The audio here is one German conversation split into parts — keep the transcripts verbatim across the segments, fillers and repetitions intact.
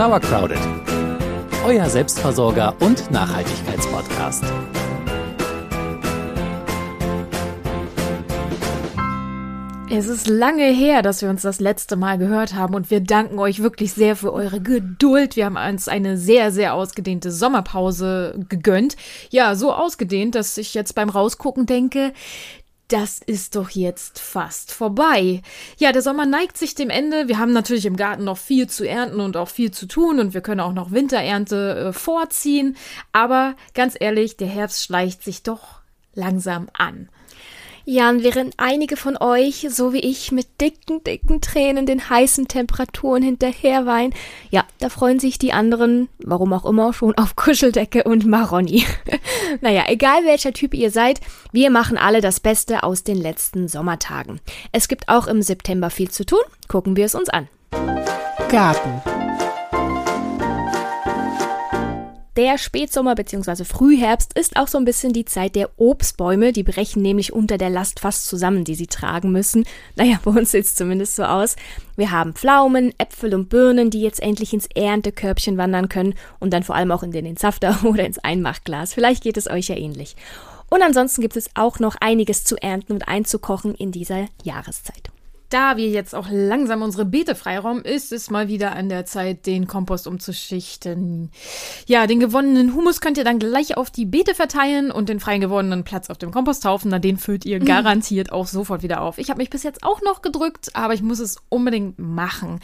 Sauercrowded, euer Selbstversorger und Nachhaltigkeitspodcast. Es ist lange her, dass wir uns das letzte Mal gehört haben und wir danken euch wirklich sehr für eure Geduld. Wir haben uns eine sehr, sehr ausgedehnte Sommerpause gegönnt. Ja, so ausgedehnt, dass ich jetzt beim Rausgucken denke, das ist doch jetzt fast vorbei. Ja, der Sommer neigt sich dem Ende. Wir haben natürlich im Garten noch viel zu ernten und auch viel zu tun und wir können auch noch Winterernte äh, vorziehen. Aber ganz ehrlich, der Herbst schleicht sich doch langsam an. Ja, und während einige von euch, so wie ich, mit dicken, dicken Tränen den heißen Temperaturen hinterherweinen, ja, da freuen sich die anderen, warum auch immer, schon auf Kuscheldecke und Maroni. Naja, egal welcher Typ ihr seid, wir machen alle das Beste aus den letzten Sommertagen. Es gibt auch im September viel zu tun, gucken wir es uns an. Garten. Der Spätsommer bzw. Frühherbst ist auch so ein bisschen die Zeit der Obstbäume. Die brechen nämlich unter der Last fast zusammen, die sie tragen müssen. Naja, bei uns sieht es zumindest so aus. Wir haben Pflaumen, Äpfel und Birnen, die jetzt endlich ins Erntekörbchen wandern können und dann vor allem auch in den Entsafter oder ins Einmachglas. Vielleicht geht es euch ja ähnlich. Und ansonsten gibt es auch noch einiges zu ernten und einzukochen in dieser Jahreszeit. Da wir jetzt auch langsam unsere Beete freiräumen, ist es mal wieder an der Zeit, den Kompost umzuschichten. Ja, den gewonnenen Humus könnt ihr dann gleich auf die Beete verteilen und den freien gewonnenen Platz auf dem Komposthaufen, na, den füllt ihr garantiert auch sofort wieder auf. Ich habe mich bis jetzt auch noch gedrückt, aber ich muss es unbedingt machen.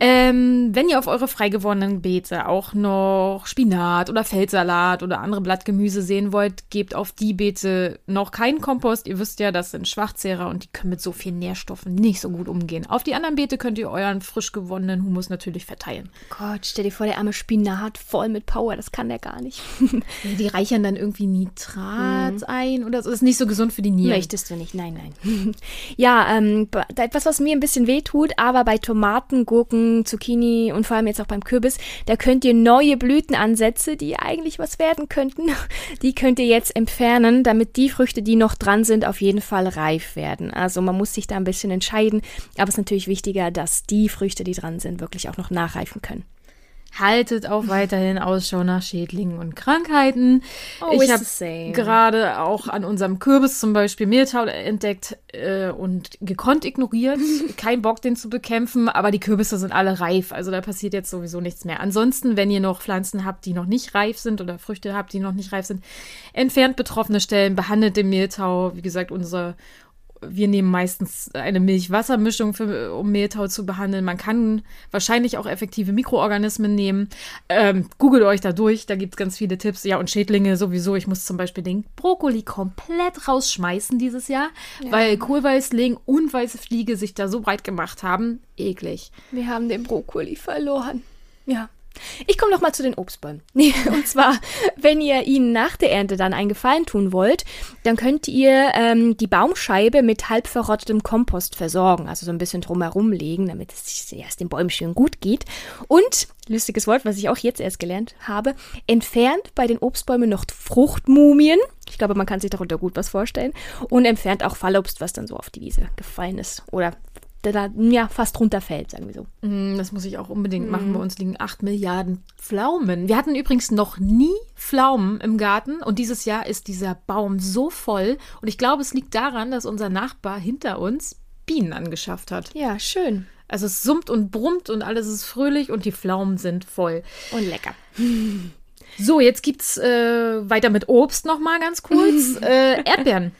Ähm, wenn ihr auf eure frei gewonnenen Beete auch noch Spinat oder Feldsalat oder andere Blattgemüse sehen wollt, gebt auf die Beete noch keinen Kompost. Ihr wisst ja, das sind Schwachzehrer und die können mit so vielen Nährstoffen nicht so gut umgehen. Auf die anderen Beete könnt ihr euren frisch gewonnenen Humus natürlich verteilen. Gott, stell dir vor, der arme Spinat voll mit Power, das kann der gar nicht. Die reichern dann irgendwie Nitrat mhm. ein oder so. Das ist nicht so gesund für die Nieren. Möchtest du nicht, nein, nein. Ja, ähm, etwas, was mir ein bisschen wehtut, aber bei Tomaten, Gurken, Zucchini und vor allem jetzt auch beim Kürbis, da könnt ihr neue Blütenansätze, die eigentlich was werden könnten, die könnt ihr jetzt entfernen, damit die Früchte, die noch dran sind, auf jeden Fall reif werden. Also man muss sich da ein bisschen entscheiden, aber es ist natürlich wichtiger, dass die Früchte, die dran sind, wirklich auch noch nachreifen können. Haltet auch weiterhin Ausschau nach Schädlingen und Krankheiten. Oh, ich habe gerade auch an unserem Kürbis zum Beispiel Mehltau entdeckt äh, und gekonnt ignoriert. Kein Bock, den zu bekämpfen, aber die Kürbisse sind alle reif. Also da passiert jetzt sowieso nichts mehr. Ansonsten, wenn ihr noch Pflanzen habt, die noch nicht reif sind oder Früchte habt, die noch nicht reif sind, entfernt betroffene Stellen, behandelt den Mehltau. Wie gesagt, unsere... Wir nehmen meistens eine Milch-Wasser-Mischung, für, um Mehltau zu behandeln. Man kann wahrscheinlich auch effektive Mikroorganismen nehmen. Ähm, googelt euch da durch, da gibt es ganz viele Tipps. Ja, und Schädlinge sowieso. Ich muss zum Beispiel den Brokkoli komplett rausschmeißen dieses Jahr, ja. weil Kohlweißling und weiße Fliege sich da so breit gemacht haben. Eklig. Wir haben den Brokkoli verloren. Ja. Ich komme noch mal zu den Obstbäumen. Und zwar, wenn ihr ihnen nach der Ernte dann einen Gefallen tun wollt, dann könnt ihr ähm, die Baumscheibe mit halb verrottetem Kompost versorgen. Also so ein bisschen drumherum legen, damit es, ja, es den Bäumen schön gut geht. Und, lustiges Wort, was ich auch jetzt erst gelernt habe, entfernt bei den Obstbäumen noch Fruchtmumien. Ich glaube, man kann sich darunter gut was vorstellen. Und entfernt auch Fallobst, was dann so auf die Wiese gefallen ist oder der da ja, fast runterfällt, sagen wir so. Das muss ich auch unbedingt machen. Mm. Bei uns liegen acht Milliarden Pflaumen. Wir hatten übrigens noch nie Pflaumen im Garten und dieses Jahr ist dieser Baum so voll und ich glaube, es liegt daran, dass unser Nachbar hinter uns Bienen angeschafft hat. Ja, schön. Also es summt und brummt und alles ist fröhlich und die Pflaumen sind voll. Und lecker. So, jetzt gibt's äh, weiter mit Obst nochmal ganz kurz. äh, Erdbeeren.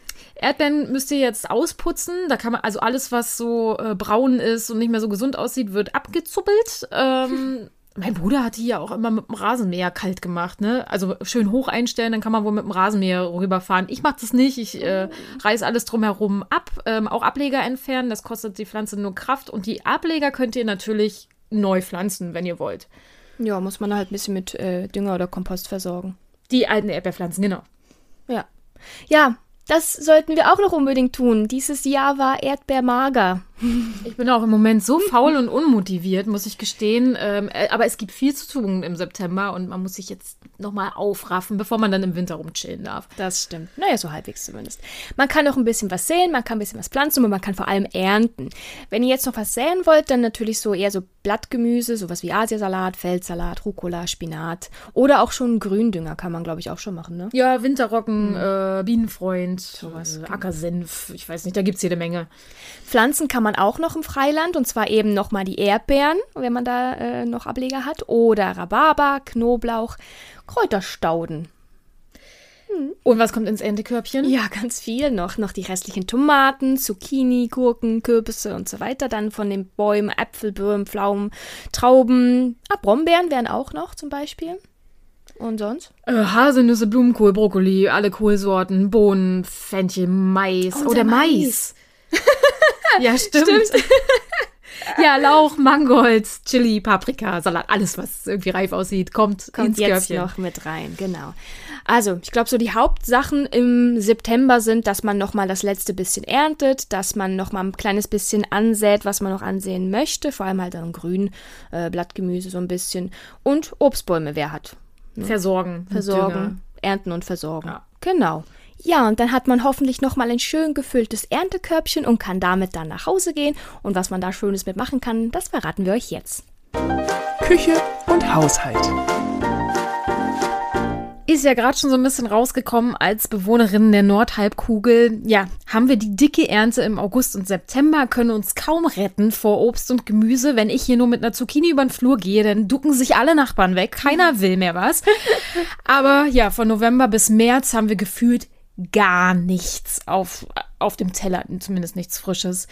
Erdbeeren müsst ihr jetzt ausputzen. Da kann man, also alles, was so äh, braun ist und nicht mehr so gesund aussieht, wird abgezuppelt. Ähm, mein Bruder hat die ja auch immer mit dem Rasenmäher kalt gemacht, ne? Also schön hoch einstellen, dann kann man wohl mit dem Rasenmäher rüberfahren. Ich mache das nicht. Ich äh, reiß alles drumherum ab. Ähm, auch Ableger entfernen. Das kostet die Pflanze nur Kraft. Und die Ableger könnt ihr natürlich neu pflanzen, wenn ihr wollt. Ja, muss man halt ein bisschen mit äh, Dünger oder Kompost versorgen. Die alten Erdbeerpflanzen, genau. Ja. Ja. Das sollten wir auch noch unbedingt tun. Dieses Jahr war Erdbeermager. Ich bin auch im Moment so faul und unmotiviert, muss ich gestehen. Ähm, aber es gibt viel zu tun im September und man muss sich jetzt nochmal aufraffen, bevor man dann im Winter rumchillen darf. Das stimmt. Naja, so halbwegs zumindest. Man kann noch ein bisschen was säen, man kann ein bisschen was pflanzen, aber man kann vor allem ernten. Wenn ihr jetzt noch was säen wollt, dann natürlich so eher so Blattgemüse, sowas wie Asiasalat, Feldsalat, Rucola, Spinat oder auch schon Gründünger kann man, glaube ich, auch schon machen, ne? Ja, Winterrocken, mhm. äh, Bienenfreund, sowas, genau. Ackersenf, ich weiß nicht, da gibt es jede Menge. Pflanzen kann man auch noch im Freiland und zwar eben nochmal die Erdbeeren, wenn man da äh, noch Ableger hat oder Rhabarber, Knoblauch, Kräuterstauden. Hm. Und was kommt ins Entekörbchen? Ja, ganz viel noch. Noch die restlichen Tomaten, Zucchini, Gurken, Kürbisse und so weiter. Dann von den Bäumen, Äpfel, Birnen, Pflaumen, Trauben, ah, Brombeeren wären auch noch zum Beispiel. Und sonst? Äh, Haselnüsse, Blumenkohl, Brokkoli, alle Kohlsorten, Bohnen, Fenchel, Mais. Oh, der Mais. Mais. Ja, stimmt. stimmt. Ja, Lauch, Mangold, Chili, Paprika, Salat, alles, was irgendwie reif aussieht, kommt, kommt ins jetzt Körbchen. Noch mit rein, genau. Also, ich glaube, so die Hauptsachen im September sind, dass man nochmal das letzte bisschen erntet, dass man nochmal ein kleines bisschen ansät, was man noch ansehen möchte, vor allem halt dann grün, äh, Blattgemüse so ein bisschen und Obstbäume, wer hat. Ne? Versorgen. Versorgen, Dünger. Ernten und versorgen, ja. Genau. Ja, und dann hat man hoffentlich nochmal ein schön gefülltes Erntekörbchen und kann damit dann nach Hause gehen. Und was man da Schönes mitmachen kann, das verraten wir euch jetzt. Küche und Haushalt. Ist ja gerade schon so ein bisschen rausgekommen, als Bewohnerinnen der Nordhalbkugel, ja, haben wir die dicke Ernte im August und September, können uns kaum retten vor Obst und Gemüse. Wenn ich hier nur mit einer Zucchini über den Flur gehe, dann ducken sich alle Nachbarn weg. Keiner will mehr was. Aber ja, von November bis März haben wir gefühlt gar nichts auf, auf dem Teller, zumindest nichts Frisches.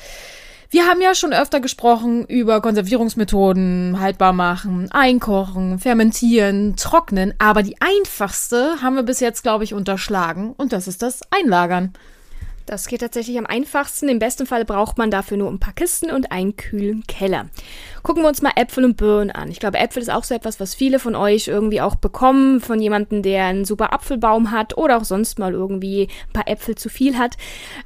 Wir haben ja schon öfter gesprochen über Konservierungsmethoden, haltbar machen, einkochen, fermentieren, trocknen. Aber die einfachste haben wir bis jetzt, glaube ich, unterschlagen. Und das ist das Einlagern. Das geht tatsächlich am einfachsten. Im besten Fall braucht man dafür nur ein paar Kisten und einen kühlen Keller. Gucken wir uns mal Äpfel und Birnen an. Ich glaube, Äpfel ist auch so etwas, was viele von euch irgendwie auch bekommen, von jemandem, der einen super Apfelbaum hat oder auch sonst mal irgendwie ein paar Äpfel zu viel hat.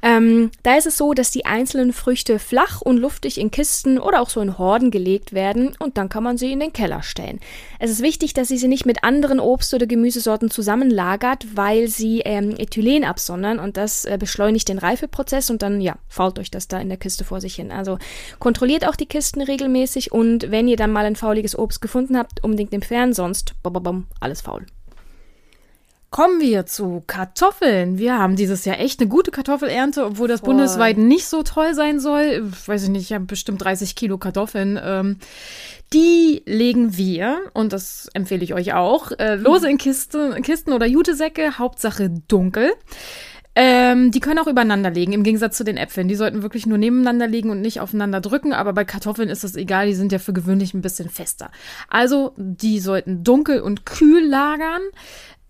Ähm, da ist es so, dass die einzelnen Früchte flach und luftig in Kisten oder auch so in Horden gelegt werden und dann kann man sie in den Keller stellen. Es ist wichtig, dass ihr sie nicht mit anderen Obst- oder Gemüsesorten zusammenlagert, weil sie ähm, Ethylen absondern und das äh, beschleunigt den Reifeprozess und dann, ja, fault euch das da in der Kiste vor sich hin. Also kontrolliert auch die Kisten regelmäßig und wenn ihr dann mal ein fauliges Obst gefunden habt, unbedingt entfernen, sonst bom, bom, bom, alles faul. Kommen wir zu Kartoffeln. Wir haben dieses Jahr echt eine gute Kartoffelernte, obwohl das Voll. bundesweit nicht so toll sein soll. Ich weiß nicht, ich habe bestimmt dreißig Kilo Kartoffeln. Ähm, die legen wir, und das empfehle ich euch auch, äh, lose in Kiste, Kisten oder Jutesäcke, Hauptsache dunkel. Ähm, die können auch übereinander liegen, im Gegensatz zu den Äpfeln. Die sollten wirklich nur nebeneinander liegen und nicht aufeinander drücken. Aber bei Kartoffeln ist das egal, die sind ja für gewöhnlich ein bisschen fester. Also die sollten dunkel und kühl lagern.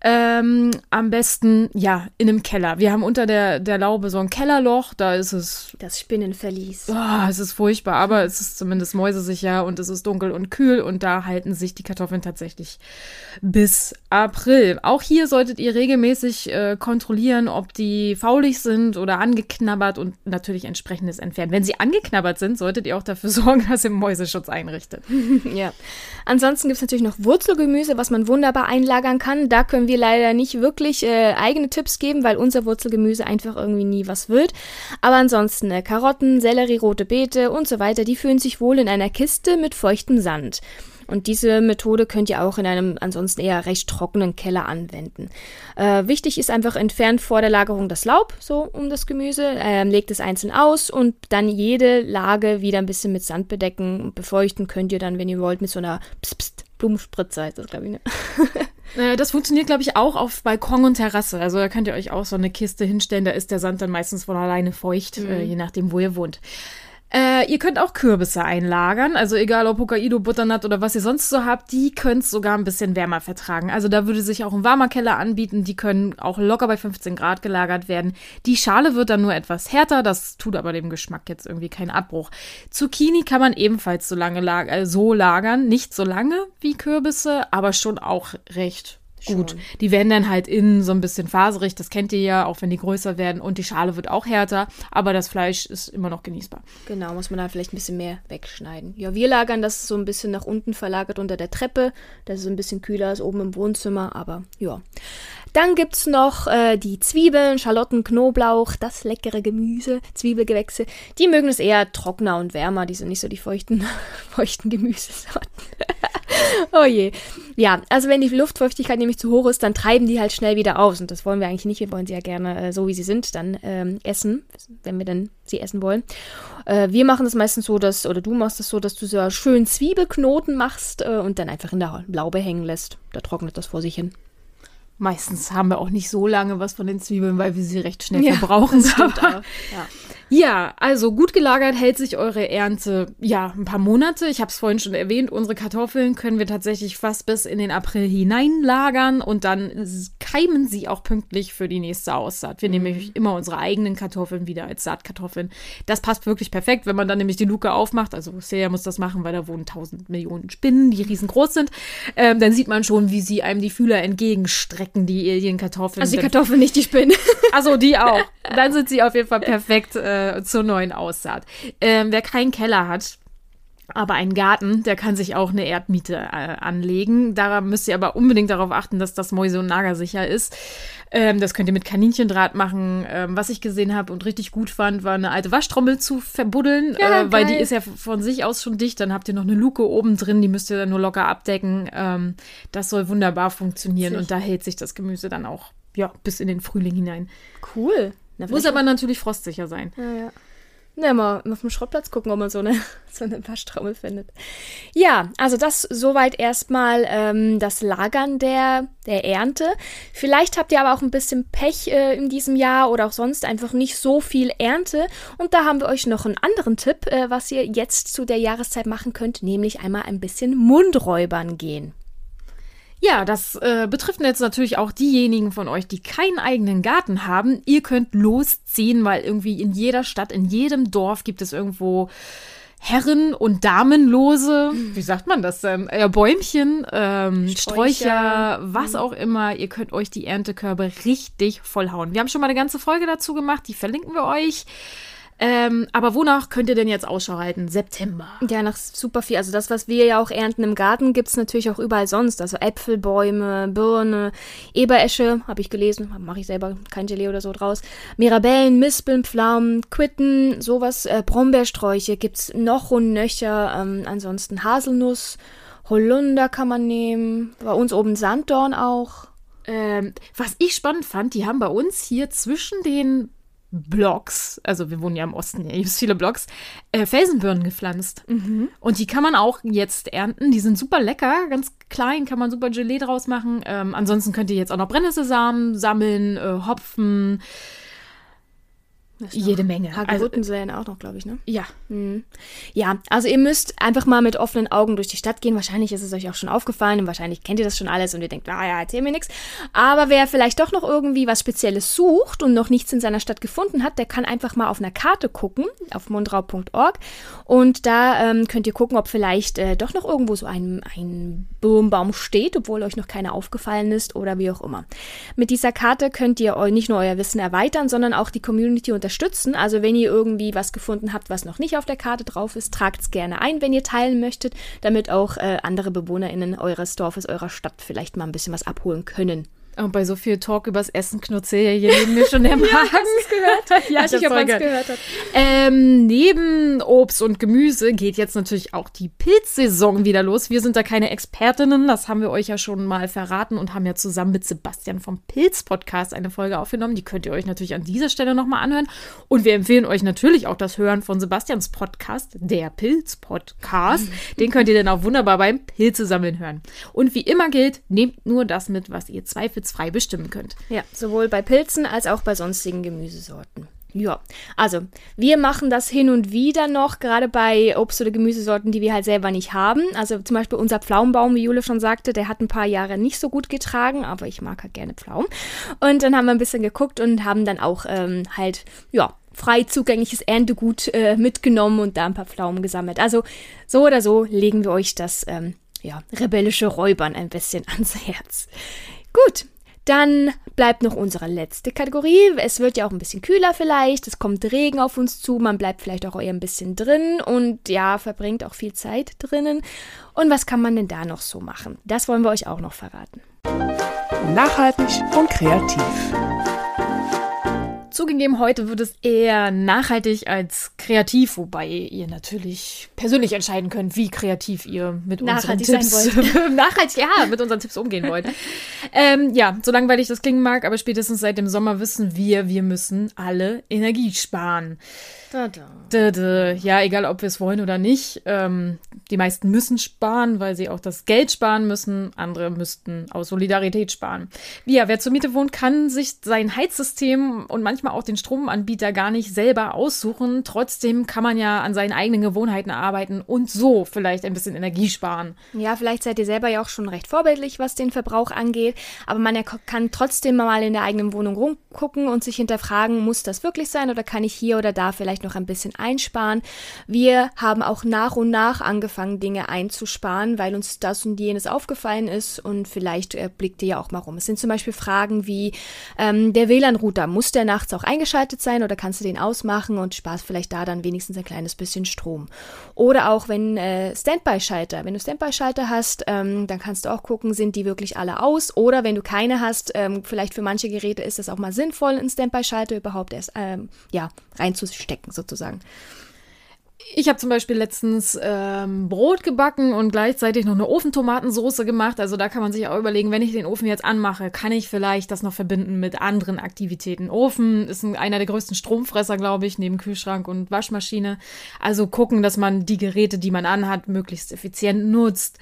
Ähm, am besten, ja, in einem Keller. Wir haben unter der, der Laube so ein Kellerloch, da ist es... Das Spinnenverlies. Oh, es ist furchtbar, aber es ist zumindest mäusesicher und es ist dunkel und kühl und da halten sich die Kartoffeln tatsächlich bis April. Auch hier solltet ihr regelmäßig äh, kontrollieren, ob die faulig sind oder angeknabbert und natürlich entsprechendes entfernen. Wenn sie angeknabbert sind, solltet ihr auch dafür sorgen, dass ihr Mäuseschutz einrichtet. Ja. Ansonsten gibt es natürlich noch Wurzelgemüse, was man wunderbar einlagern kann. Da können wir leider nicht wirklich äh, eigene Tipps geben, weil unser Wurzelgemüse einfach irgendwie nie was wird. Aber ansonsten äh, Karotten, Sellerie, rote Beete und so weiter, die fühlen sich wohl in einer Kiste mit feuchtem Sand. Und diese Methode könnt ihr auch in einem ansonsten eher recht trockenen Keller anwenden. Äh, wichtig ist einfach, entfernt vor der Lagerung das Laub so um das Gemüse, äh, legt es einzeln aus und dann jede Lage wieder ein bisschen mit Sand bedecken und befeuchten könnt ihr dann, wenn ihr wollt, mit so einer Psst-Psst-Blumenspritze heißt das, glaube ich, ne? Das funktioniert, glaube ich, auch auf Balkon und Terrasse. Also da könnt ihr euch auch so eine Kiste hinstellen. Da ist der Sand dann meistens von alleine feucht, mhm. äh, je nachdem, wo ihr wohnt. Äh, ihr könnt auch Kürbisse einlagern. Also egal, ob Hokkaido, Butternut oder was ihr sonst so habt, die können es sogar ein bisschen wärmer vertragen. Also da würde sich auch ein warmer Keller anbieten. Die können auch locker bei fünfzehn Grad gelagert werden. Die Schale wird dann nur etwas härter. Das tut aber dem Geschmack jetzt irgendwie keinen Abbruch. Zucchini kann man ebenfalls so lange lag- äh, so lagern. Nicht so lange wie Kürbisse, aber schon auch recht Gut, die werden dann halt innen so ein bisschen faserig, das kennt ihr ja, auch wenn die größer werden. Und die Schale wird auch härter, aber das Fleisch ist immer noch genießbar. Genau, muss man halt vielleicht ein bisschen mehr wegschneiden. Ja, wir lagern das so ein bisschen nach unten verlagert unter der Treppe, dass es ein bisschen kühler ist, oben im Wohnzimmer, aber ja. Dann gibt es noch äh, die Zwiebeln, Schalotten, Knoblauch, das leckere Gemüse, Zwiebelgewächse. Die mögen es eher trockener und wärmer, die sind nicht so die feuchten, feuchten Gemüsesorten. Oh je. Ja, also wenn die Luftfeuchtigkeit nämlich zu hoch ist, dann treiben die halt schnell wieder aus. Und das wollen wir eigentlich nicht. Wir wollen sie ja gerne äh, so, wie sie sind, dann ähm, essen, wenn wir dann sie essen wollen. Äh, wir machen das meistens so, dass, oder du machst das so, dass du so schön Zwiebelknoten machst äh, und dann einfach in der Laube hängen lässt. Da trocknet das vor sich hin. Meistens haben wir auch nicht so lange was von den Zwiebeln, weil wir sie recht schnell ja, verbrauchen. Das stimmt auch. Ja. Ja, also gut gelagert hält sich eure Ernte ja ein paar Monate. Ich habe es vorhin schon erwähnt, unsere Kartoffeln können wir tatsächlich fast bis in den April hinein lagern und dann keimen sie auch pünktlich für die nächste Aussaat. Wir mhm. nehmen nämlich immer unsere eigenen Kartoffeln wieder als Saatkartoffeln. Das passt wirklich perfekt, wenn man dann nämlich die Luke aufmacht. Also Celia muss das machen, weil da wohnen tausend Millionen Spinnen, die riesengroß sind. Ähm, dann sieht man schon, wie sie einem die Fühler entgegenstrecken, die ihren Kartoffeln. Also die Kartoffeln, nicht die Spinnen. Also die auch. Dann sind sie auf jeden Fall perfekt äh, zur neuen Aussaat. Ähm, wer keinen Keller hat, aber einen Garten, der kann sich auch eine Erdmiete äh, anlegen. Da müsst ihr aber unbedingt darauf achten, dass das mäuse- und nagersicher ist. Ähm, das könnt ihr mit Kaninchendraht machen. Ähm, was ich gesehen habe und richtig gut fand, war eine alte Waschtrommel zu verbuddeln, ja, äh, weil die ist ja von sich aus schon dicht. Dann habt ihr noch eine Luke oben drin, die müsst ihr dann nur locker abdecken. Ähm, das soll wunderbar funktionieren und da hält sich das Gemüse dann auch ja, bis in den Frühling hinein. Cool. Na, muss aber natürlich frostsicher sein. Ja, ja. Na, mal auf dem Schrottplatz gucken, ob man so eine, so eine Waschtrommel findet. Ja, also das soweit erstmal ähm, das Lagern der, der Ernte. Vielleicht habt ihr aber auch ein bisschen Pech äh, in diesem Jahr oder auch sonst einfach nicht so viel Ernte. Und da haben wir euch noch einen anderen Tipp, äh, was ihr jetzt zu der Jahreszeit machen könnt, nämlich einmal ein bisschen Mundräubern gehen. Ja, das äh, betrifft jetzt natürlich auch diejenigen von euch, die keinen eigenen Garten haben. Ihr könnt losziehen, weil irgendwie in jeder Stadt, in jedem Dorf gibt es irgendwo Herren- und Damenlose, hm. wie sagt man das denn? Ja, Bäumchen, ähm, Sträucher, Sträucher, was hm. auch immer. Ihr könnt euch die Erntekörbe richtig vollhauen. Wir haben schon mal eine ganze Folge dazu gemacht, die verlinken wir euch. Ähm, aber wonach könnt ihr denn jetzt Ausschau halten? September. Ja, nach super viel. Also das, was wir ja auch ernten im Garten, gibt es natürlich auch überall sonst. Also Äpfelbäume, Birne, Eberesche, habe ich gelesen. Mache ich selber kein Gelee oder so draus. Mirabellen, Mispeln, Pflaumen, Quitten, sowas. Äh, Brombeersträuche gibt es noch und nöcher. Ähm, ansonsten Haselnuss, Holunder kann man nehmen. Bei uns oben Sanddorn auch. Ähm, was ich spannend fand, die haben bei uns hier zwischen den Blocks, also wir wohnen ja im Osten, hier gibt es viele Blocks, äh, Felsenbirnen gepflanzt. Mhm. Und die kann man auch jetzt ernten. Die sind super lecker, ganz klein, kann man super Gelee draus machen. Ähm, ansonsten könnt ihr jetzt auch noch Brennnesselsamen sammeln, äh, Hopfen, jede Menge. Hagebutten also, auch noch, glaube ich, ne? Ja. Mhm. Ja, also ihr müsst einfach mal mit offenen Augen durch die Stadt gehen. Wahrscheinlich ist es euch auch schon aufgefallen und wahrscheinlich kennt ihr das schon alles und ihr denkt, naja, erzähl mir nichts. Aber wer vielleicht doch noch irgendwie was Spezielles sucht und noch nichts in seiner Stadt gefunden hat, der kann einfach mal auf einer Karte gucken, auf mundraub punkt org und da ähm, könnt ihr gucken, ob vielleicht äh, doch noch irgendwo so ein, ein Birnbaum steht, obwohl euch noch keiner aufgefallen ist oder wie auch immer. Mit dieser Karte könnt ihr eu- nicht nur euer Wissen erweitern, sondern auch die Community unterstützen. Stützen. Also wenn ihr irgendwie was gefunden habt, was noch nicht auf der Karte drauf ist, tragt es gerne ein, wenn ihr teilen möchtet, damit auch äh, andere BewohnerInnen eures Dorfes, eurer Stadt vielleicht mal ein bisschen was abholen können. Und bei so viel Talk übers Essen knurrt ja hier neben mir schon der Magen. Ja, hast gehört? Ja, ich habe es gehört. Ähm, neben Obst und Gemüse geht jetzt natürlich auch die Pilzsaison wieder los. Wir sind da keine Expertinnen, das haben wir euch ja schon mal verraten und haben ja zusammen mit Sebastian vom Pilzpodcast eine Folge aufgenommen. Die könnt ihr euch natürlich an dieser Stelle nochmal anhören. Und wir empfehlen euch natürlich auch das Hören von Sebastians Podcast, der Pilzpodcast. Den könnt ihr dann auch wunderbar beim Pilzesammeln hören. Und wie immer gilt, nehmt nur das mit, was ihr zweifelt. frei bestimmen könnt. Ja, sowohl bei Pilzen als auch bei sonstigen Gemüsesorten. Ja, also wir machen das hin und wieder noch, gerade bei Obst- oder Gemüsesorten, die wir halt selber nicht haben. Also zum Beispiel unser Pflaumenbaum, wie Jule schon sagte, der hat ein paar Jahre nicht so gut getragen, aber ich mag halt gerne Pflaumen. Und dann haben wir ein bisschen geguckt und haben dann auch ähm, halt, ja, frei zugängliches Erntegut äh, mitgenommen und da ein paar Pflaumen gesammelt. Also so oder so legen wir euch das, ähm, ja, rebellische Räubern ein bisschen ans Herz. Gut, dann bleibt noch unsere letzte Kategorie. Es wird ja auch ein bisschen kühler vielleicht, es kommt Regen auf uns zu, man bleibt vielleicht auch eher ein bisschen drin und ja, verbringt auch viel Zeit drinnen. Und was kann man denn da noch so machen? Das wollen wir euch auch noch verraten. Nachhaltig und kreativ. Zugegeben, heute wird es eher nachhaltig als kreativ, wobei ihr natürlich persönlich entscheiden könnt, wie kreativ ihr mit nachhaltig unseren Tipps sein wollt. nachhaltig, ja, mit unseren Tipps umgehen wollt. ähm, ja, so langweilig das klingen mag, aber spätestens seit dem Sommer wissen wir, wir müssen alle Energie sparen. Da, da. Da, da. Ja, egal ob wir es wollen oder nicht. Ähm, die meisten müssen sparen, weil sie auch das Geld sparen müssen. Andere müssten aus Solidarität sparen. Ja, wer zur Miete wohnt, kann sich sein Heizsystem und manchmal auch den Stromanbieter gar nicht selber aussuchen. Trotzdem kann man ja an seinen eigenen Gewohnheiten arbeiten und so vielleicht ein bisschen Energie sparen. Ja, vielleicht seid ihr selber ja auch schon recht vorbildlich, was den Verbrauch angeht. Aber man kann trotzdem mal in der eigenen Wohnung rumgucken und sich hinterfragen, muss das wirklich sein oder kann ich hier oder da vielleicht noch ein bisschen einsparen? Wir haben auch nach und nach angefangen, Dinge einzusparen, weil uns das und jenes aufgefallen ist und vielleicht blickt ihr ja auch mal rum. Es sind zum Beispiel Fragen wie ähm, der W L A N-Router, muss der nachts auch eingeschaltet sein oder kannst du den ausmachen und sparst vielleicht da dann wenigstens ein kleines bisschen Strom. Oder auch wenn äh, Standby-Schalter, wenn du Standby-Schalter hast, ähm, dann kannst du auch gucken, sind die wirklich alle aus oder wenn du keine hast, ähm, vielleicht für manche Geräte ist es auch mal sinnvoll, einen Standby-Schalter überhaupt erst ähm, ja, reinzustecken sozusagen. Ich habe zum Beispiel letztens ähm, Brot gebacken und gleichzeitig noch eine Ofentomatensoße gemacht. Also da kann man sich auch überlegen, wenn ich den Ofen jetzt anmache, kann ich vielleicht das noch verbinden mit anderen Aktivitäten. Ofen ist ein, einer der größten Stromfresser, glaube ich, neben Kühlschrank und Waschmaschine. Also gucken, dass man die Geräte, die man anhat, möglichst effizient nutzt.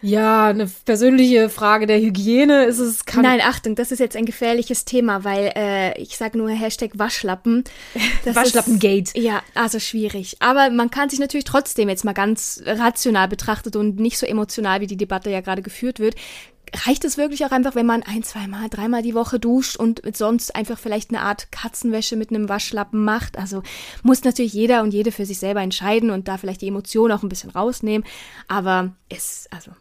Ja, eine persönliche Frage der Hygiene ist es... Kann Nein, Achtung, das ist jetzt ein gefährliches Thema, weil äh, ich sage nur Hashtag Waschlappen. Waschlappengate. Ist, ja, also schwierig. Aber man kann sich natürlich trotzdem jetzt mal ganz rational betrachtet und nicht so emotional, wie die Debatte ja gerade geführt wird, reicht es wirklich auch einfach, wenn man ein, zweimal, dreimal die Woche duscht und sonst einfach vielleicht eine Art Katzenwäsche mit einem Waschlappen macht? Also muss natürlich jeder und jede für sich selber entscheiden und da vielleicht die Emotionen auch ein bisschen rausnehmen. Aber es, also...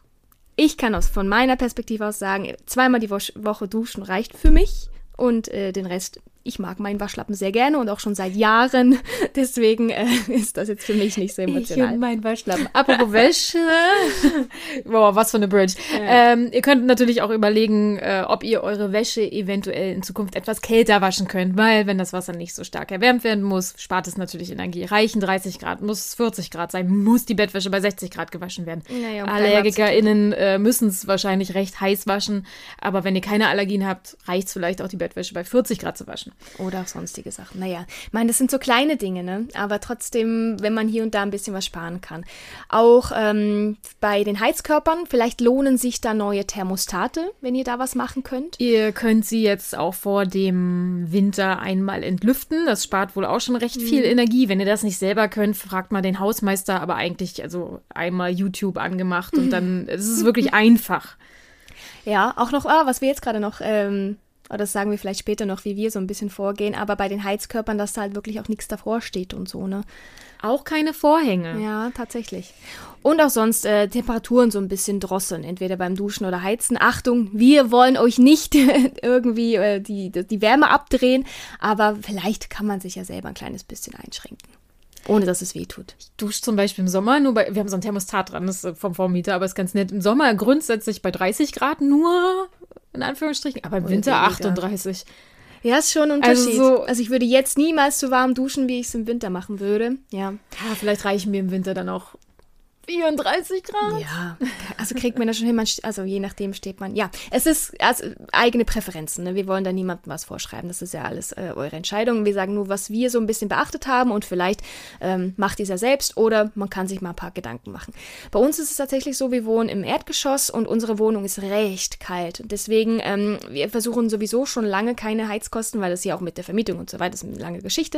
Ich kann aus, von meiner Perspektive aus sagen, zweimal die Woche duschen reicht für mich und äh, den Rest, ich mag meinen Waschlappen sehr gerne und auch schon seit Jahren, deswegen äh, ist das jetzt für mich nicht so emotional. Ich und mein Waschlappen. Apropos Wäsche. Wow, was für eine Bridge. Ja. Ähm, ihr könnt natürlich auch überlegen, äh, ob ihr eure Wäsche eventuell in Zukunft etwas kälter waschen könnt, weil wenn das Wasser nicht so stark erwärmt werden muss, spart es natürlich Energie. Reichen dreißig Grad, muss vierzig Grad sein, muss die Bettwäsche bei sechzig Grad gewaschen werden. Naja, AllergikerInnen äh, müssen es wahrscheinlich recht heiß waschen, aber wenn ihr keine Allergien habt, reicht es vielleicht auch, die Bettwäsche bei vierzig Grad zu waschen. Oder auch sonstige Sachen. Naja, ich meine, das sind so kleine Dinge, ne? Aber trotzdem, wenn man hier und da ein bisschen was sparen kann. Auch ähm, bei den Heizkörpern, vielleicht lohnen sich da neue Thermostate, wenn ihr da was machen könnt. Ihr könnt sie jetzt auch vor dem Winter einmal entlüften. Das spart wohl auch schon recht viel mhm. Energie. Wenn ihr das nicht selber könnt, fragt mal den Hausmeister, aber eigentlich also einmal YouTube angemacht und dann ist es wirklich einfach. Ja, auch noch, ah, was wir jetzt gerade noch... Ähm, Oder das sagen wir vielleicht später noch, wie wir so ein bisschen vorgehen. Aber bei den Heizkörpern, dass da halt wirklich auch nichts davor steht und so, ne? Auch keine Vorhänge. Ja, tatsächlich. Und auch sonst äh, Temperaturen so ein bisschen drosseln, entweder beim Duschen oder Heizen. Achtung, wir wollen euch nicht irgendwie äh, die, die Wärme abdrehen. Aber vielleicht kann man sich ja selber ein kleines bisschen einschränken. Ohne, dass es weh tut. Ich dusche zum Beispiel im Sommer nur bei, wir haben so ein Thermostat dran, das ist vom Vormieter, aber ist ganz nett. Im Sommer grundsätzlich bei dreißig Grad nur, in Anführungsstrichen, aber im Oder Winter achtunddreißig. Ja, ist schon ein Unterschied. Also, so, also ich würde jetzt niemals so warm duschen, wie ich es im Winter machen würde. Ja, ja, vielleicht reichen mir im Winter dann auch vierunddreißig Grad. Ja, also kriegt man da schon hin, man, also je nachdem steht man, ja, es ist also eigene Präferenzen, ne? Wir wollen da niemandem was vorschreiben, das ist ja alles äh, eure Entscheidung, wir sagen nur, was wir so ein bisschen beachtet haben und vielleicht ähm, macht ihr es ja selbst oder man kann sich mal ein paar Gedanken machen. Bei uns ist es tatsächlich so, wir wohnen im Erdgeschoss und unsere Wohnung ist recht kalt, deswegen, ähm, wir versuchen sowieso schon lange keine Heizkosten, weil das ja auch mit der Vermietung und so weiter ist eine lange Geschichte,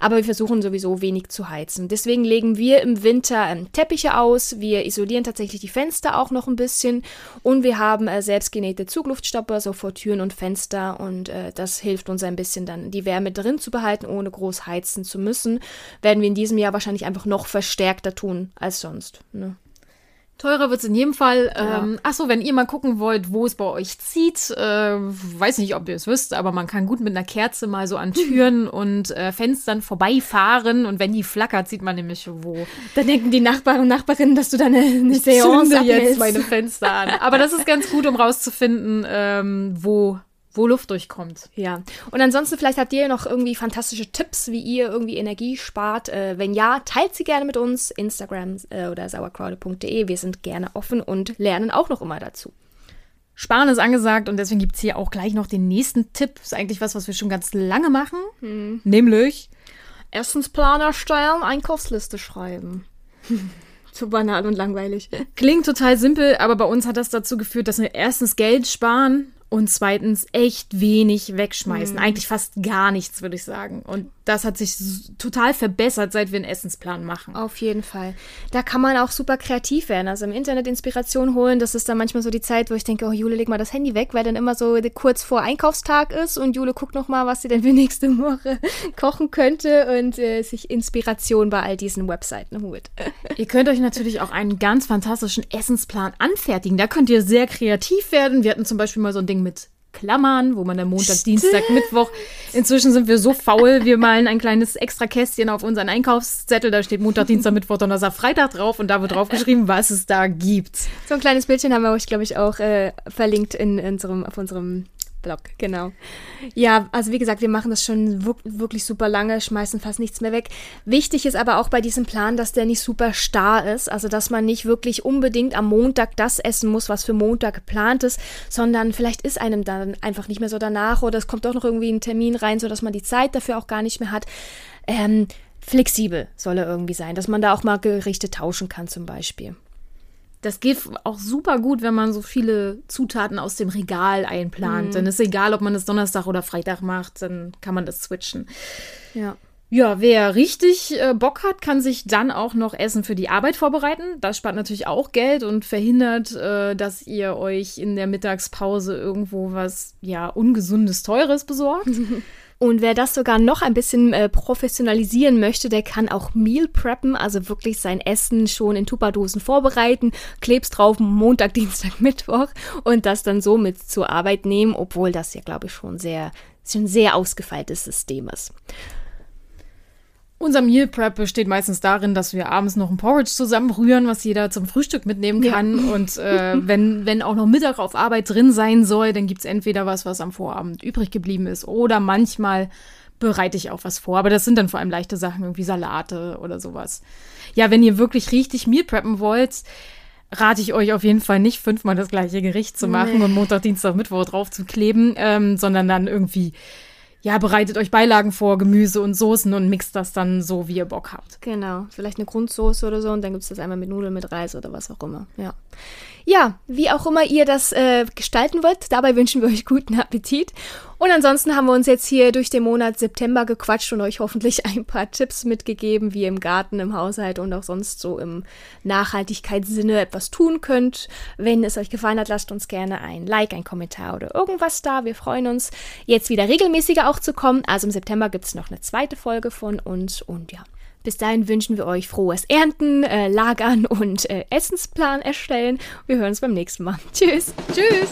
aber wir versuchen sowieso wenig zu heizen, deswegen legen wir im Winter ähm, Teppiche aus. Wir isolieren tatsächlich die Fenster auch noch ein bisschen und wir haben äh, selbstgenähte Zugluftstopper, so vor Türen und Fenster und äh, das hilft uns ein bisschen dann, die Wärme drin zu behalten, ohne groß heizen zu müssen. Werden wir in diesem Jahr wahrscheinlich einfach noch verstärkter tun als sonst, ne? Teurer wird es in jedem Fall. Ja. Ähm, Achso, wenn ihr mal gucken wollt, wo es bei euch zieht, äh, weiß nicht, ob ihr es wisst, aber man kann gut mit einer Kerze mal so an Türen und äh, Fenstern vorbeifahren und wenn die flackert, sieht man nämlich wo. Dann denken die Nachbarn und Nachbarinnen, dass du da eine, eine Seance abhältst. Jetzt meine Fenster an. Aber das ist ganz gut, um rauszufinden, ähm, wo... wo Luft durchkommt. Ja. Und ansonsten, vielleicht habt ihr noch irgendwie fantastische Tipps, wie ihr irgendwie Energie spart. Äh, wenn ja, teilt sie gerne mit uns. Instagram äh, oder sauercrowded punkt de. Wir sind gerne offen und lernen auch noch immer dazu. Sparen ist angesagt und deswegen gibt es hier auch gleich noch den nächsten Tipp. Ist eigentlich was, was wir schon ganz lange machen. Hm. Nämlich Essensplan erstellen, Einkaufsliste schreiben. Zu banal und langweilig. Klingt total simpel, aber bei uns hat das dazu geführt, dass wir erstens Geld sparen und zweitens echt wenig wegschmeißen. Mhm. Eigentlich fast gar nichts, würde ich sagen. Und das hat sich total verbessert, seit wir einen Essensplan machen. Auf jeden Fall. Da kann man auch super kreativ werden. Also im Internet Inspiration holen. Das ist dann manchmal so die Zeit, wo ich denke, oh Jule, leg mal das Handy weg, weil dann immer so kurz vor Einkaufstag ist. Und Jule guckt noch mal, was sie denn für nächste Woche kochen könnte. Und äh, sich Inspiration bei all diesen Webseiten holt. Ihr könnt euch natürlich auch einen ganz fantastischen Essensplan anfertigen. Da könnt ihr sehr kreativ werden. Wir hatten zum Beispiel mal so ein Ding mit Klammern, wo man dann Montag, Stimmt. Dienstag, Mittwoch, inzwischen sind wir so faul, wir malen ein kleines extra Kästchen auf unseren Einkaufszettel, da steht Montag, Dienstag, Mittwoch, Donnerstag, Freitag drauf und da wird draufgeschrieben, was es da gibt. So ein kleines Bildchen haben wir euch, glaube ich, auch äh, verlinkt in, in unserem, auf unserem Blog, genau. Ja, also wie gesagt, wir machen das schon wirklich super lange, schmeißen fast nichts mehr weg. Wichtig ist aber auch bei diesem Plan, dass der nicht super starr ist, also dass man nicht wirklich unbedingt am Montag das essen muss, was für Montag geplant ist, sondern vielleicht ist einem dann einfach nicht mehr so danach oder es kommt doch noch irgendwie ein Termin rein, sodass man die Zeit dafür auch gar nicht mehr hat. Ähm, flexibel soll er irgendwie sein, dass man da auch mal Gerichte tauschen kann zum Beispiel. Das geht auch super gut, wenn man so viele Zutaten aus dem Regal einplant. Mhm. Dann ist egal, ob man es Donnerstag oder Freitag macht, dann kann man das switchen. Ja. Ja, wer richtig äh, Bock hat, kann sich dann auch noch Essen für die Arbeit vorbereiten. Das spart natürlich auch Geld und verhindert, äh, dass ihr euch in der Mittagspause irgendwo was, ja, Ungesundes, Teures besorgt. Und wer das sogar noch ein bisschen äh, professionalisieren möchte, der kann auch Meal preppen, also wirklich sein Essen schon in Tupperdosen vorbereiten, klebst drauf Montag, Dienstag, Mittwoch und das dann so mit zur Arbeit nehmen, obwohl das ja, glaube ich, schon sehr, schon sehr ausgefeiltes System ist. Unser Meal Prep besteht meistens darin, dass wir abends noch ein Porridge zusammenrühren, was jeder zum Frühstück mitnehmen kann. Ja. Und äh, wenn, wenn auch noch Mittag auf Arbeit drin sein soll, dann gibt es entweder was, was am Vorabend übrig geblieben ist. Oder manchmal bereite ich auch was vor. Aber das sind dann vor allem leichte Sachen, irgendwie Salate oder sowas. Ja, wenn ihr wirklich richtig Meal preppen wollt, rate ich euch auf jeden Fall nicht, fünfmal das gleiche Gericht zu machen nee. und Montag, Dienstag, Mittwoch drauf zu kleben, ähm, sondern dann irgendwie... Ja, bereitet euch Beilagen vor, Gemüse und Soßen und mixt das dann so, wie ihr Bock habt. Genau, vielleicht eine Grundsoße oder so und dann gibt es das einmal mit Nudeln, mit Reis oder was auch immer. Ja, ja, wie auch immer ihr das äh, gestalten wollt, dabei wünschen wir euch guten Appetit. Und ansonsten haben wir uns jetzt hier durch den Monat September gequatscht und euch hoffentlich ein paar Tipps mitgegeben, wie ihr im Garten, im Haushalt und auch sonst so im Nachhaltigkeitssinne etwas tun könnt. Wenn es euch gefallen hat, lasst uns gerne ein Like, ein Kommentar oder irgendwas da. Wir freuen uns, jetzt wieder regelmäßiger auch zu kommen. Also im September gibt es noch eine zweite Folge von uns und ja, bis dahin wünschen wir euch frohes Ernten, äh, Lagern und äh, Essensplan erstellen. Wir hören uns beim nächsten Mal. Tschüss. Tschüss.